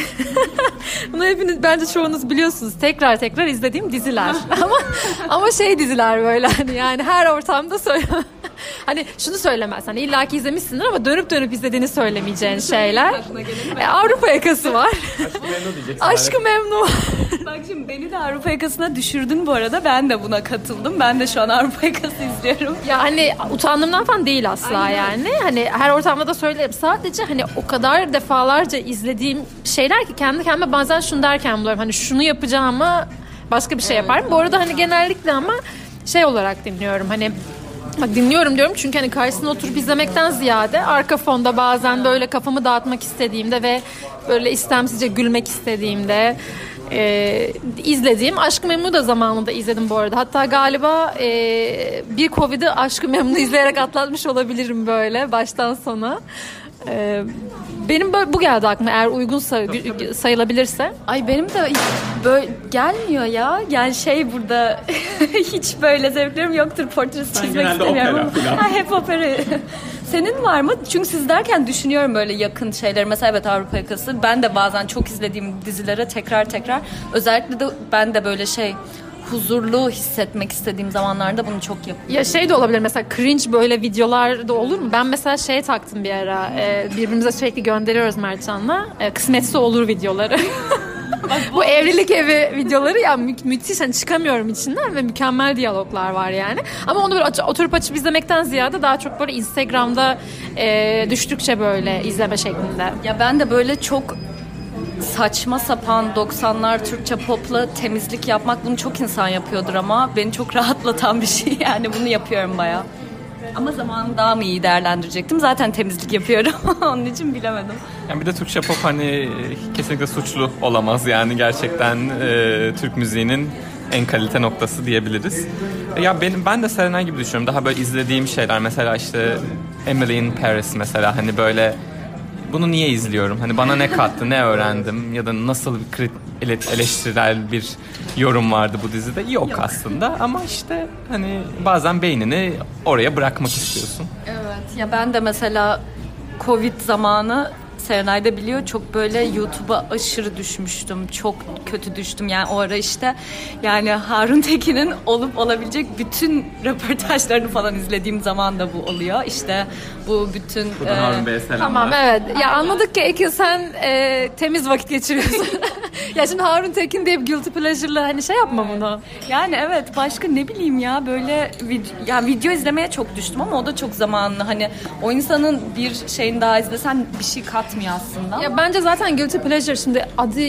bunu hepiniz bence çoğunuz biliyorsunuz. Tekrar tekrar izlediğim diziler. ama ama şey diziler böyle hani yani her ortamda söyle. Hani şunu söylemez. Hani illaki izlemişsindir ama dönüp dönüp izlediğini söylemeyeceğin şeyler. E, Avrupa Yakası var. Aşk-ı Memnu diyeceksin. Aşk-ı Memnu var. Bak şimdi beni de Avrupa Yakası'na düşürdün bu arada. Ben de buna katıldım. Ben de şu an Avrupa Yakası izliyorum. Ya hani utandığımdan falan değil asla. Aynen. Yani. Hani her ortamda da söylerim. Sadece hani o kadar defalarca izlediğim şeyler ki kendi kendime bazen şunu derken buluyorum. Hani şunu yapacağıma başka bir şey evet, yaparım. Bu arada hani genellikle ama şey olarak dinliyorum. Hani bak dinliyorum diyorum çünkü hani karşısına oturup izlemekten ziyade arka fonda bazen böyle kafamı dağıtmak istediğimde ve böyle istemsizce gülmek istediğimde e, izlediğim Aşk-ı Memnu'yu da zamanında izledim bu arada. Hatta galiba e, bir Covid'i Aşk-ı Memnu izleyerek atlatmış olabilirim böyle baştan sona. E, benim böyle, bu geldi aklıma eğer uygunsa gü- sayılabilirse. Ay benim de böyle gelmiyor ya. Yani şey burada hiç böyle zevklerim yoktur. Portresi ben çizmek istemiyorum. Opera, ha, hep opera. Senin var mı? Çünkü siz derken düşünüyorum böyle yakın şeyleri. Mesela evet Avrupa Yakası. Ben de bazen çok izlediğim dizilere tekrar tekrar. Özellikle de ben de böyle şey... huzurlu hissetmek istediğim zamanlarda bunu çok yapıyorum. Ya şey de olabilir mesela cringe böyle videolar da olur mu? Ben mesela şeye taktım bir ara. E, birbirimize sürekli gönderiyoruz Mertcan'la. E, kısmetse olur videoları. Bak, bu bu evlilik evi videoları ya mü- müthiş. Hani çıkamıyorum içinden ve mükemmel diyaloglar var yani. Ama onu böyle oturup açıp izlemekten ziyade daha çok böyle Instagram'da e, düştükçe böyle izleme şeklinde. Ya ben de böyle çok saçma sapan doksanlar Türkçe popla temizlik yapmak, bunu çok insan yapıyordur ama beni çok rahatlatan bir şey yani, bunu yapıyorum bayağı. Ama zamanı daha mı iyi değerlendirecektim? Zaten temizlik yapıyorum. Onun için bilemedim. Yani bir de Türkçe pop hani kesinlikle suçlu olamaz yani, gerçekten e, Türk müziğinin en kalite noktası diyebiliriz. Ya benim ben de Serenay gibi düşünüyorum. Daha böyle izlediğim şeyler mesela işte Emily in Paris mesela, hani böyle bunu niye izliyorum? Hani bana ne kattı, ne öğrendim? Ya da nasıl bir eleştirel bir yorum vardı bu dizide? Yok, Yok aslında ama işte hani bazen beynini oraya bırakmak istiyorsun. Evet ya ben de mesela Covid zamanı Serenay'da biliyor çok böyle YouTube'a aşırı düşmüştüm. Çok kötü düştüm yani o ara işte. Yani Harun Tekin'in olup olabilecek bütün röportajlarını falan izlediğim zaman da bu oluyor. İşte bu bütün... Buradan e, Harun Bey'e selamlar. Tamam evet. Ya anladık ki Ekin sen e, temiz vakit geçiriyorsun. Ya şimdi Harun Tekin diye bir guilty pleasure'la hani şey yapma bunu. Yani evet başka ne bileyim ya böyle vid- ya video izlemeye çok düştüm ama o da çok zamanlı. Hani o insanın bir şeyini daha izlesen bir şey kat aslında. Ya bence zaten guilty pleasure şimdi adı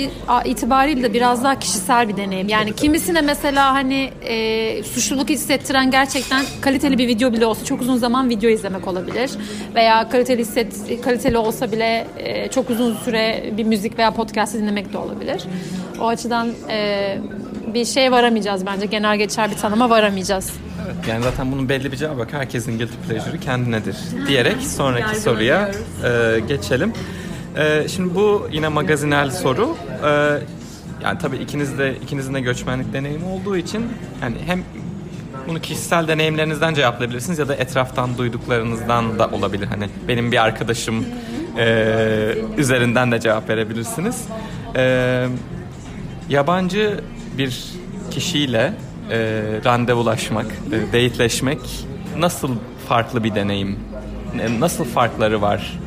itibariyle de biraz daha kişisel bir deneyim. Yani kimisine mesela hani e, suçluluk hissettiren gerçekten kaliteli bir video bile olsa çok uzun zaman video izlemek olabilir. Veya kaliteli hisset kaliteli olsa bile e, çok uzun süre bir müzik veya podcast dinlemek de olabilir. O açıdan e, bir şeye varamayacağız bence. Genel geçer bir tanıma varamayacağız. Evet, yani zaten bunun belli bir cevabı yok. Herkesin guilty pleasure'ı kendinedir diyerek sonraki soruya e, geçelim. E, şimdi bu yine magazinel soru. E, yani tabii ikiniz de, ikinizin de göçmenlik deneyimi olduğu için yani hem bunu kişisel deneyimlerinizden cevaplayabilirsiniz ya da etraftan duyduklarınızdan da olabilir. Hani benim bir arkadaşım e, üzerinden de cevap verebilirsiniz. E, yabancı bir kişiyle E, randevulaşmak, e, date'leşmek nasıl farklı bir deneyim? E, nasıl farkları var?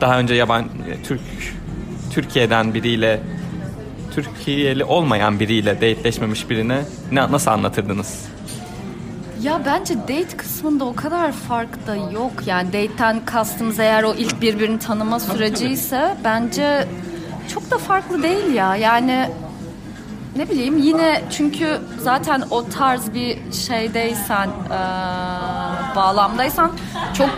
Daha önce yabancı e, Türk Türkiye'den biriyle, Türkiye'li olmayan biriyle date'leşmemiş birine ne, nasıl anlatırdınız? Ya bence date kısmında o kadar fark da yok. Yani date'ten kastımız eğer o ilk birbirini tanıma süreciyse bence çok da farklı değil ya. Yani ne bileyim yine çünkü zaten o tarz bir şeydeysen, e, bağlamdaysan çok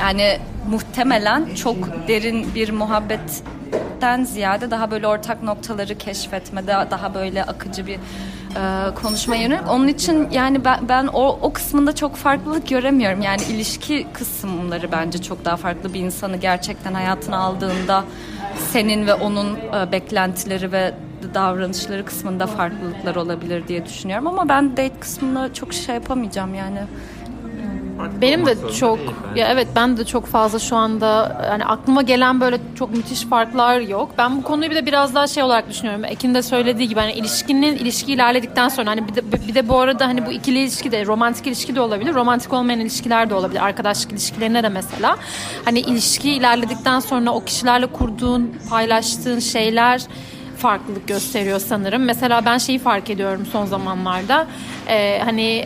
yani muhtemelen çok derin bir muhabbetten ziyade daha böyle ortak noktaları keşfetme, daha, daha böyle akıcı bir e, konuşma yönelik. Onun için yani ben, ben o, o kısmında çok farklılık göremiyorum. Yani ilişki kısımları bence çok daha farklı, bir insanı gerçekten hayatına aldığında senin ve onun e, beklentileri ve davranışları kısmında farklılıklar olabilir diye düşünüyorum. Ama ben date kısmını çok şey yapamayacağım yani. Artık benim de çok ya evet ben de çok fazla şu anda yani aklıma gelen böyle çok müthiş farklar yok. Ben bu konuyu bir de biraz daha şey olarak düşünüyorum. Ekin de söylediği gibi hani ilişkinin ilişki ilerledikten sonra hani bir de, bir de bu arada hani bu ikili ilişki de romantik ilişki de olabilir. Romantik olmayan ilişkiler de olabilir. Arkadaşlık ilişkilerine de mesela hani ilişki ilerledikten sonra o kişilerle kurduğun, paylaştığın şeyler farklılık gösteriyor sanırım. Mesela ben şeyi fark ediyorum son zamanlarda. Ee, hani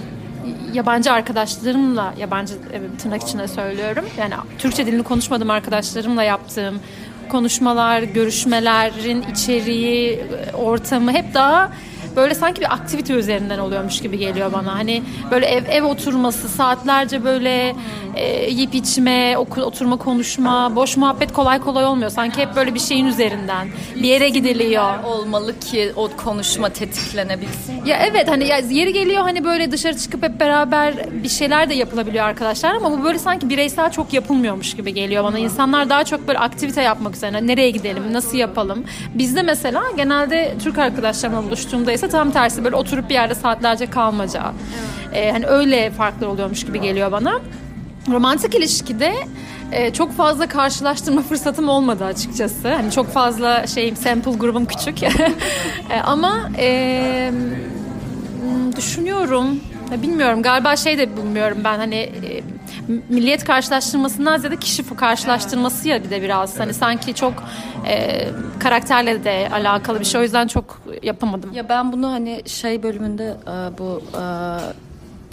yabancı arkadaşlarımla, yabancı tırnak içinde söylüyorum, yani Türkçe dilini konuşmadığım arkadaşlarımla yaptığım konuşmalar, görüşmelerin içeriği, ortamı hep daha böyle sanki bir aktivite üzerinden oluyormuş gibi geliyor bana. Hani böyle ev, ev oturması, saatlerce böyle e, yiyip içme, oku, oturma, konuşma, boş muhabbet kolay kolay olmuyor. Sanki hep böyle bir şeyin üzerinden bir yere gidiliyor. Olmalı ki o konuşma tetiklenebilsin. Ya evet hani ya yeri geliyor hani böyle dışarı çıkıp hep beraber bir şeyler de yapılabiliyor arkadaşlar ama bu böyle sanki bireysel çok yapılmıyormuş gibi geliyor bana. İnsanlar daha çok böyle aktivite yapmak üzerine nereye gidelim, nasıl yapalım. Bizde mesela genelde Türk arkadaşlarımla buluştuğumda tam tersi böyle oturup bir yerde saatlerce kalmaca. Evet. Ee, hani öyle farklar oluyormuş gibi geliyor bana. Romantik ilişkide e, çok fazla karşılaştırma fırsatım olmadı açıkçası. Hani çok fazla şeyim, sample grubum küçük. e, ama e, düşünüyorum. Bilmiyorum galiba şey de bilmiyorum ben hani e, milliyet karşılaştırmasından ziyade kişi karşılaştırması ya bir de biraz hani sanki çok e, karakterle de alakalı bir şey o yüzden çok yapamadım. Ya ben bunu hani şey bölümünde e, bu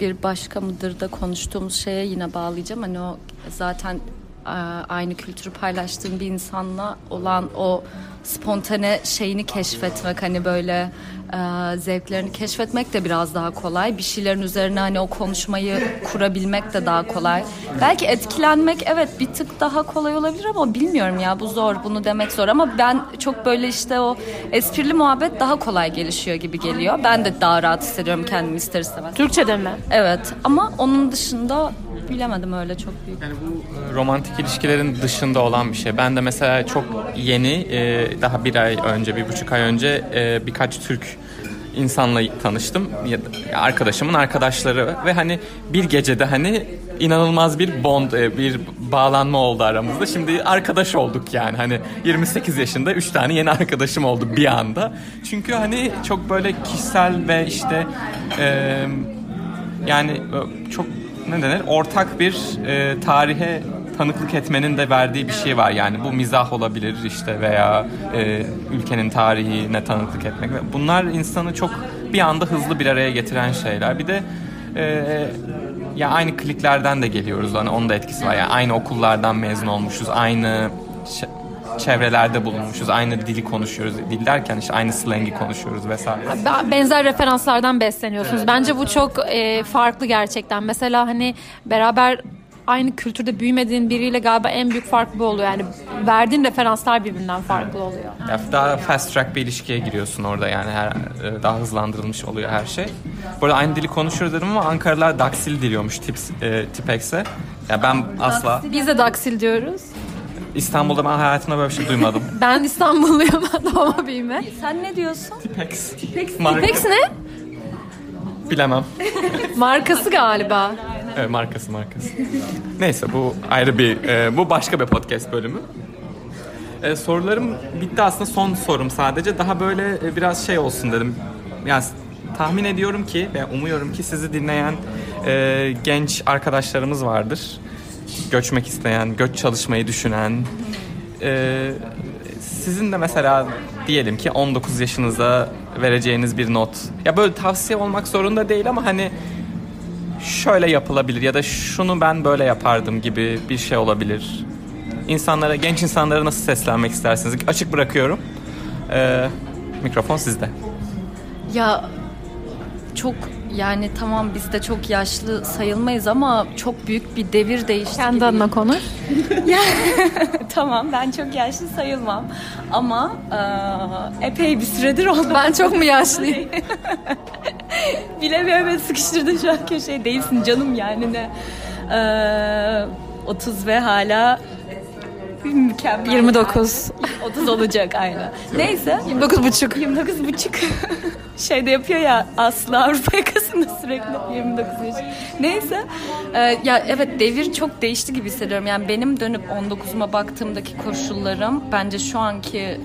e, bir başka mıdır da konuştuğumuz şeye yine bağlayacağım. Hani o zaten e, aynı kültürü paylaştığın bir insanla olan o spontane şeyini keşfetmek hani böyle e, zevklerini keşfetmek de biraz daha kolay. Bir şeylerin üzerine hani o konuşmayı kurabilmek de daha kolay. Belki etkilenmek evet bir tık daha kolay olabilir ama bilmiyorum ya bu zor bunu demek zor ama ben çok böyle işte o esprili muhabbet daha kolay gelişiyor gibi geliyor. Ben de daha rahat hissediyorum kendimi ister istemez. Türkçe'de mi? Evet ama onun dışında bilemedim öyle çok büyük. Yani bu romantik ilişkilerin dışında olan bir şey. Ben de mesela çok yeni e, daha bir ay önce, bir buçuk ay önce e, birkaç Türk insanla tanıştım. Arkadaşımın arkadaşları ve hani bir gecede hani inanılmaz bir bond, e, bir bağlanma oldu aramızda. Şimdi arkadaş olduk yani hani yirmi sekiz yaşında üç tane yeni arkadaşım oldu bir anda. Çünkü hani çok böyle kişisel ve işte e, yani çok ne denir? Ortak bir e, tarihe tanıklık etmenin de verdiği bir şey var yani bu mizah olabilir işte veya e, ülkenin tarihine tanıklık etmek. Bunlar insanı çok bir anda hızlı bir araya getiren şeyler. Bir de e, ya aynı kliklerden de geliyoruz hani onun da etkisi var yani aynı okullardan mezun olmuşuz, aynı şey, çevrelerde bulunmuşuz. Aynı dili konuşuyoruz. Dil derken işte aynı slengi konuşuyoruz vesaire. Benzer referanslardan besleniyorsunuz. Evet. Bence bu çok e, farklı gerçekten. Mesela hani beraber aynı kültürde büyümediğin biriyle galiba en büyük fark bu oluyor. Yani verdiğin referanslar birbirinden farklı oluyor. Daha fast track bir ilişkiye giriyorsun orada yani her, daha hızlandırılmış oluyor her şey. Bu arada aynı dili konuşuyoruz dedim ama Ankaralılar daksil diliyormuş tips, e, tipex'e. Ya ben asla... Biz de daksil diyoruz. İstanbul'da ben hayatımda böyle bir şey duymadım. Ben İstanbulluyum doğma büyüme. Sen ne diyorsun? Tipex. Tipex, Tipex ne? Bilemem. Markası galiba. Evet markası markası. Neyse bu ayrı bir, e, bu başka bir podcast bölümü. E, sorularım bitti aslında son sorum sadece. Daha böyle e, biraz şey olsun dedim. Yani tahmin ediyorum ki ve umuyorum ki sizi dinleyen e, genç arkadaşlarımız vardır. Göçmek isteyen, göç çalışmayı düşünen ee, sizin de mesela diyelim ki on dokuz yaşınıza vereceğiniz bir not ya böyle tavsiye olmak zorunda değil ama hani şöyle yapılabilir ya da şunu ben böyle yapardım gibi bir şey olabilir. İnsanlara, genç insanlara nasıl seslenmek istersiniz? Açık bırakıyorum. Ee, mikrofon sizde. Ya çok yani tamam biz de çok yaşlı sayılmayız ama çok büyük bir devir değişti. Kendi adına konuş. Tamam ben çok yaşlı sayılmam ama e, epey bir süredir oldu. Ben çok mu yaşlıyım? Bilemiyorum ben sıkıştırdım şu an köşeye. Değilsin canım yani ne. E, otuz ve hala Mükemmel. yirmi dokuz. Yani. otuz olacak aynen. Neyse. yirmi dokuz buçuk. yirmi dokuz buçuk. Şeyde yapıyor ya Aslı Avrupa Yakası'nda sürekli yirmi dokuz yaş. Neyse. Ee, ya evet devir çok değişti gibi hissediyorum. Yani benim dönüp on dokuzuma baktığımdaki koşullarım bence şu anki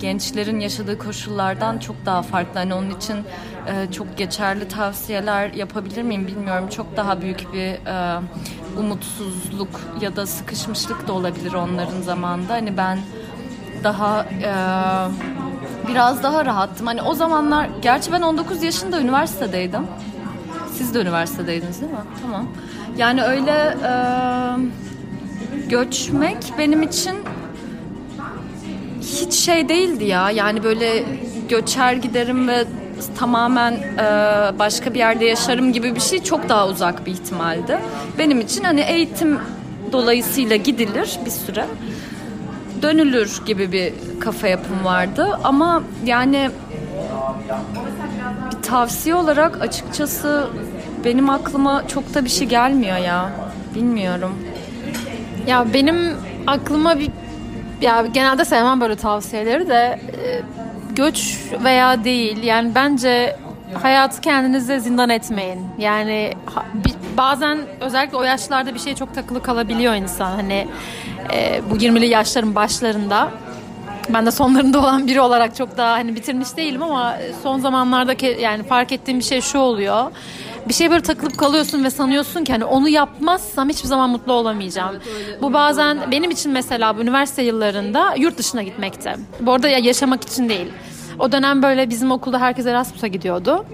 gençlerin yaşadığı koşullardan çok daha farklı. Hani onun için e, çok geçerli tavsiyeler yapabilir miyim bilmiyorum. Çok daha büyük bir e, umutsuzluk ya da sıkışmışlık da olabilir onların zamanında. Hani ben daha e, biraz daha rahattım. Hani o zamanlar, gerçi ben on dokuz yaşında üniversitedeydim. Siz de üniversitedeydiniz değil mi? Tamam. Yani öyle e, göçmek benim için hiç şey değildi ya. Yani böyle göçer giderim ve tamamen e, başka bir yerde yaşarım gibi bir şey çok daha uzak bir ihtimaldi. Benim için hani eğitim dolayısıyla gidilir bir süre. Dönülür gibi bir kafa yapım vardı. Ama yani bir tavsiye olarak açıkçası benim aklıma çok da bir şey gelmiyor ya. Bilmiyorum. Ya benim aklıma bir Ya genelde sevmem böyle tavsiyeleri de göç veya değil. Yani bence hayatı kendinize zindan etmeyin. Yani bazen özellikle o yaşlarda bir şeye çok takılı kalabiliyor insan. Hani bu yirmili yaşların başlarında. Ben de sonlarında olan biri olarak çok daha hani bitirmiş değilim ama son zamanlarda yani fark ettiğim bir şey şu oluyor. Bir şeye böyle takılıp kalıyorsun ve sanıyorsun ki hani onu yapmazsam hiçbir zaman mutlu olamayacağım. Evet, bu bazen öyle. Benim için mesela bu üniversite yıllarında yurt dışına gitmekti. Bu arada ya yaşamak için değil. O dönem böyle bizim okulda herkes Erasmus'a gidiyordu.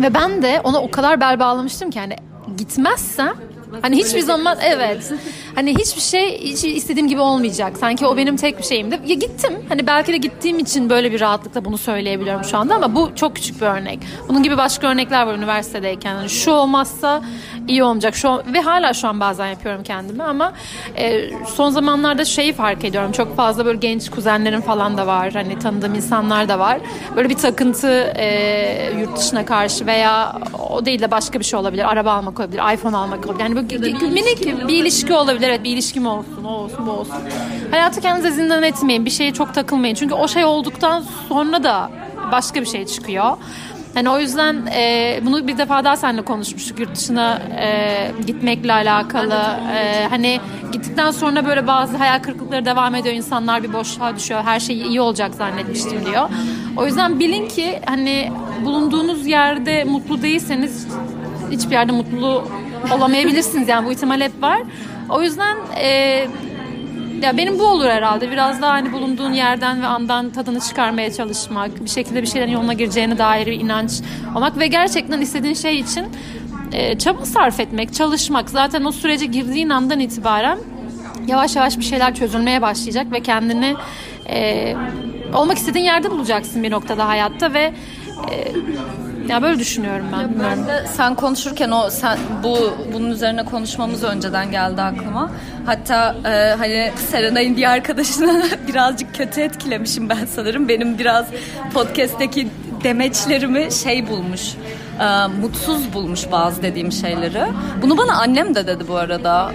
Ve ben de ona o kadar bel bağlamıştım ki hani gitmezsem hani hiçbir zaman evet. Hani hiçbir şey hiç istediğim gibi olmayacak. Sanki o benim tek bir şeyimdi. Ya gittim. Hani belki de gittiğim için böyle bir rahatlıkla bunu söyleyebiliyorum şu anda ama bu çok küçük bir örnek. Bunun gibi başka örnekler var üniversitedeyken. Yani şu olmazsa iyi olmayacak. Şu ve hala şu an bazen yapıyorum kendimi ama e, son zamanlarda şeyi fark ediyorum. Çok fazla böyle genç kuzenlerim falan da var. Hani tanıdığım insanlar da var. Böyle bir takıntı e, yurt dışına karşı veya o değil de başka bir şey olabilir. Araba almak olabilir. iPhone almak olabilir. Yani böyle bir minik bir ilişki olabilir. Evet bir ilişkim olsun, o olsun, bu olsun. Hayatı kendinize zindan etmeyin. Bir şeye çok takılmayın. Çünkü o şey olduktan sonra da başka bir şey çıkıyor. Yani o yüzden e, bunu bir defa daha seninle konuşmuştuk. Yurt dışına e, gitmekle alakalı. E, hani gittikten sonra böyle bazı hayal kırıklıkları devam ediyor. İnsanlar bir boşluğa düşüyor. Her şey iyi olacak zannetmiştim diyor. O yüzden bilin ki hani bulunduğunuz yerde mutlu değilseniz hiçbir yerde mutlu olamayabilirsiniz. Yani bu ihtimal hep var. O yüzden e, ya benim bu olur herhalde. Biraz daha hani bulunduğun yerden ve andan tadını çıkarmaya çalışmak. Bir şekilde bir şeylerin yoluna gireceğine dair bir inanç olmak. Ve gerçekten istediğin şey için e, çaba sarf etmek, çalışmak. Zaten o sürece girdiğin andan itibaren yavaş yavaş bir şeyler çözülmeye başlayacak. Ve kendini e, olmak istediğin yerde bulacaksın bir noktada hayatta. Ve e, ya böyle düşünüyorum ben. Ya ben de sen konuşurken o sen bu bunun üzerine konuşmamız önceden geldi aklıma. Hatta e, hani Serenay'ın bir arkadaşına birazcık kötü etkilemişim ben sanırım. Benim biraz podcast'teki demeçlerimi şey bulmuş. E, mutsuz bulmuş bazı dediğim şeyleri. Bunu bana annem de dedi bu arada.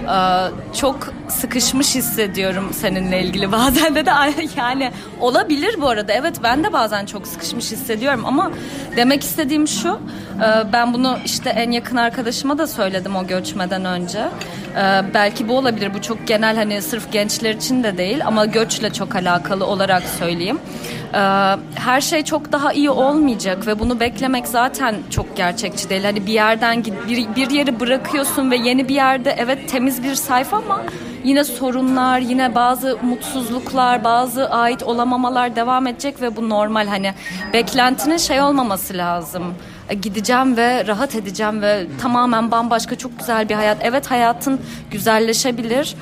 E, çok sıkışmış hissediyorum seninle ilgili bazen de de yani olabilir bu arada. Evet ben de bazen çok sıkışmış hissediyorum ama demek istediğim şu. E, ben bunu işte en yakın arkadaşıma da söyledim o göçmeden önce. E, belki bu olabilir. Bu çok genel hani sırf gençler için de değil ama göçle çok alakalı olarak söyleyeyim. E, her şey çok daha iyi olmayacak ve bunu beklemek zaten çok gerçekçi değil. Hani bir yerden bir, bir yeri bırakıyorsun ve yeni bir yerde evet temiz bir sayfa ama yine sorunlar, yine bazı mutsuzluklar, bazı ait olamamalar devam edecek ve bu normal. Hani beklentinin şey olmaması lazım. Gideceğim ve rahat edeceğim ve tamamen bambaşka çok güzel bir hayat. Evet hayatın güzelleşebilir.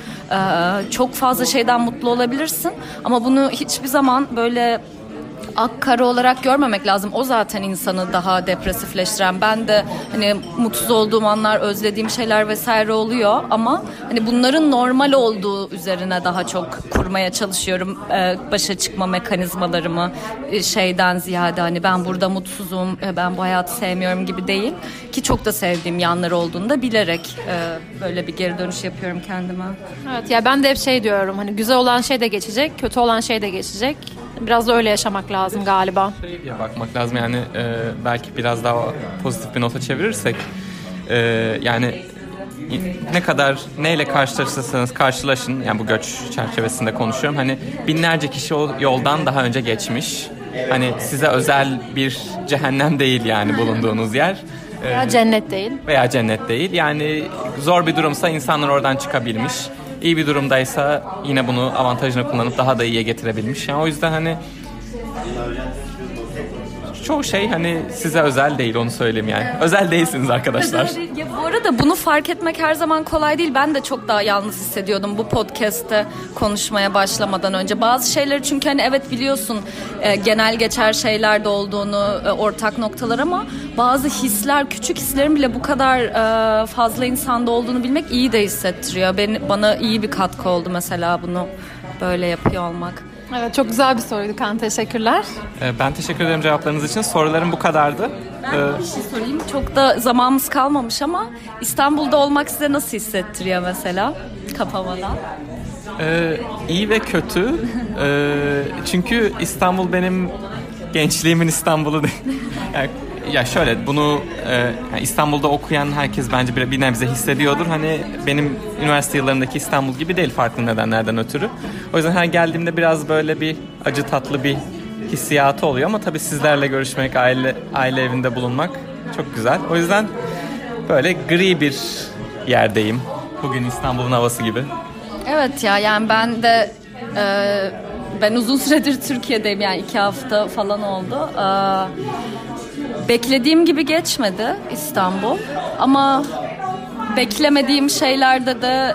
Çok fazla şeyden mutlu olabilirsin ama bunu hiçbir zaman böyle ak kara olarak görmemek lazım. O zaten insanı daha depresifleştiren. Ben de hani mutsuz olduğum anlar, özlediğim şeyler vesaire oluyor ama hani bunların normal olduğu üzerine daha çok kurmaya çalışıyorum ee, başa çıkma mekanizmalarımı, şeyden ziyade hani ben burada mutsuzum, ben bu hayatı sevmiyorum gibi değil ki, çok da sevdiğim yanlar olduğunda bilerek e, böyle bir geri dönüş yapıyorum kendime. Evet ya, ben de hep şey diyorum, hani güzel olan şey de geçecek, kötü olan şey de geçecek. Biraz da öyle yaşamak lazım galiba. Şey diye bakmak lazım yani, e, belki biraz daha pozitif bir nota çevirirsek e, yani ne kadar neyle karşılaşırsanız karşılaşın, yani bu göç çerçevesinde konuşuyorum, hani binlerce kişi o yoldan daha önce geçmiş. Hani size özel bir cehennem değil yani bulunduğunuz yer. Veya cennet değil. Veya cennet değil. Yani zor bir durumsa insanlar oradan çıkabilmiş. İyi bir durumdaysa yine bunu avantajını kullanıp daha da iyiye getirebilmiş. Yani o yüzden hani çoğu şey hani size özel değil, onu söyleyeyim yani. Evet. Özel değilsiniz arkadaşlar. Ya bu arada bunu fark etmek her zaman kolay değil. Ben de çok daha yalnız hissediyordum bu podcast'te konuşmaya başlamadan önce. Bazı şeyleri çünkü hani evet biliyorsun e, genel geçer şeyler de olduğunu, e, ortak noktalar, ama bazı hisler, küçük hislerin bile bu kadar e, fazla insanda olduğunu bilmek iyi de hissettiriyor. Beni, bana iyi bir katkı oldu mesela bunu böyle yapıyor olmak. Evet, çok güzel bir soruydu Kaan, teşekkürler. Ben teşekkür ederim cevaplarınız için. Sorularım bu kadardı. Ben ee... bir şey sorayım. Çok da zamanımız kalmamış ama İstanbul'da olmak size nasıl hissettiriyor mesela kapamadan? Ee, iyi ve kötü. ee, çünkü İstanbul benim gençliğimin İstanbul'u değil. Yani, ya şöyle bunu e, İstanbul'da okuyan herkes bence bir, bir nebze hissediyordur. Hani benim üniversite yıllarındaki İstanbul gibi değil, farklı nedenlerden ötürü. O yüzden her geldiğimde biraz böyle bir acı tatlı bir hissiyatı oluyor. Ama tabii sizlerle görüşmek, aile aile evinde bulunmak çok güzel. O yüzden böyle gri bir yerdeyim. Bugün İstanbul'un havası gibi. Evet ya, yani ben de... E, ben uzun süredir Türkiye'deyim, yani iki hafta falan oldu. E, Beklediğim gibi geçmedi İstanbul ama beklemediğim şeylerde de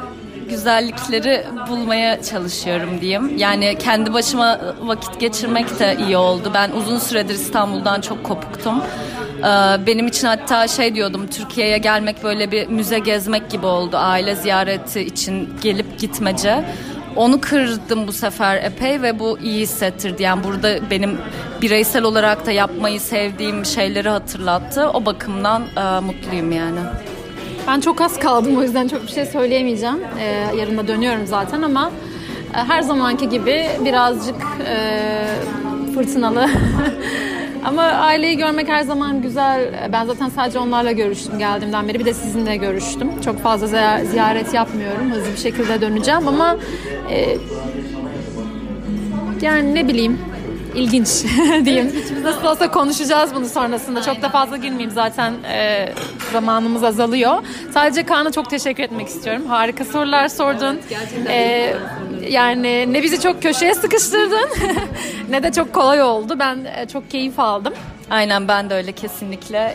güzellikleri bulmaya çalışıyorum diyeyim. Yani kendi başıma vakit geçirmek de iyi oldu. Ben uzun süredir İstanbul'dan çok kopuktum. Benim için hatta şey diyordum, Türkiye'ye gelmek böyle bir müze gezmek gibi oldu. Aile ziyareti için gelip gitmece. Onu kırdım bu sefer epey ve bu iyi hissettirdi. Yani burada benim bireysel olarak da yapmayı sevdiğim şeyleri hatırlattı. O bakımdan e, mutluyum yani. Ben çok az kaldım, o yüzden çok bir şey söyleyemeyeceğim. E, yarın da dönüyorum zaten ama e, her zamanki gibi birazcık e, fırtınalı. Ama aileyi görmek her zaman güzel. Ben zaten sadece onlarla görüştüm geldiğimden beri. Bir de sizinle görüştüm. Çok fazla ziyaret yapmıyorum. Hızlı bir şekilde döneceğim ama e, yani ne bileyim, ilginç diyeyim. Evet, nasıl olsa konuşacağız bunu sonrasında. Aynen. Çok da fazla girmeyeyim zaten, e, zamanımız azalıyor. Sadece Kaan'a çok teşekkür etmek istiyorum. Harika sorular sordun. Evet, e, yani ne bizi çok köşeye sıkıştırdın ne de çok kolay oldu. Ben e, çok keyif aldım. Aynen, ben de öyle kesinlikle.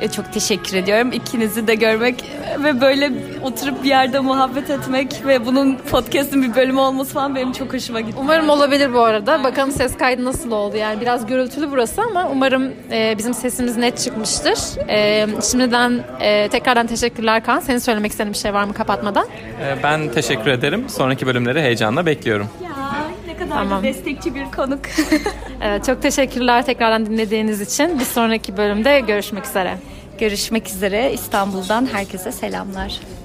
E, çok teşekkür ediyorum. İkinizi de görmek ve böyle oturup bir yerde muhabbet etmek ve bunun podcast'ın bir bölümü olması falan benim çok hoşuma gitti. Umarım olabilir bu arada. Bakalım ses kaydı nasıl oldu. Yani biraz gürültülü burası ama umarım e, bizim sesimiz net çıkmıştır. E, şimdiden e, tekrardan teşekkürler Kaan. Senin söylemek istediğin bir şey var mı kapatmadan? E, ben teşekkür ederim. Sonraki bölümleri heyecanla bekliyorum. Ya ne kadar tamam. Destekçi bir konuk. Evet, çok teşekkürler tekrardan dinlediğiniz için. Bir sonraki bölümde görüşmek üzere. Görüşmek üzere. İstanbul'dan herkese selamlar.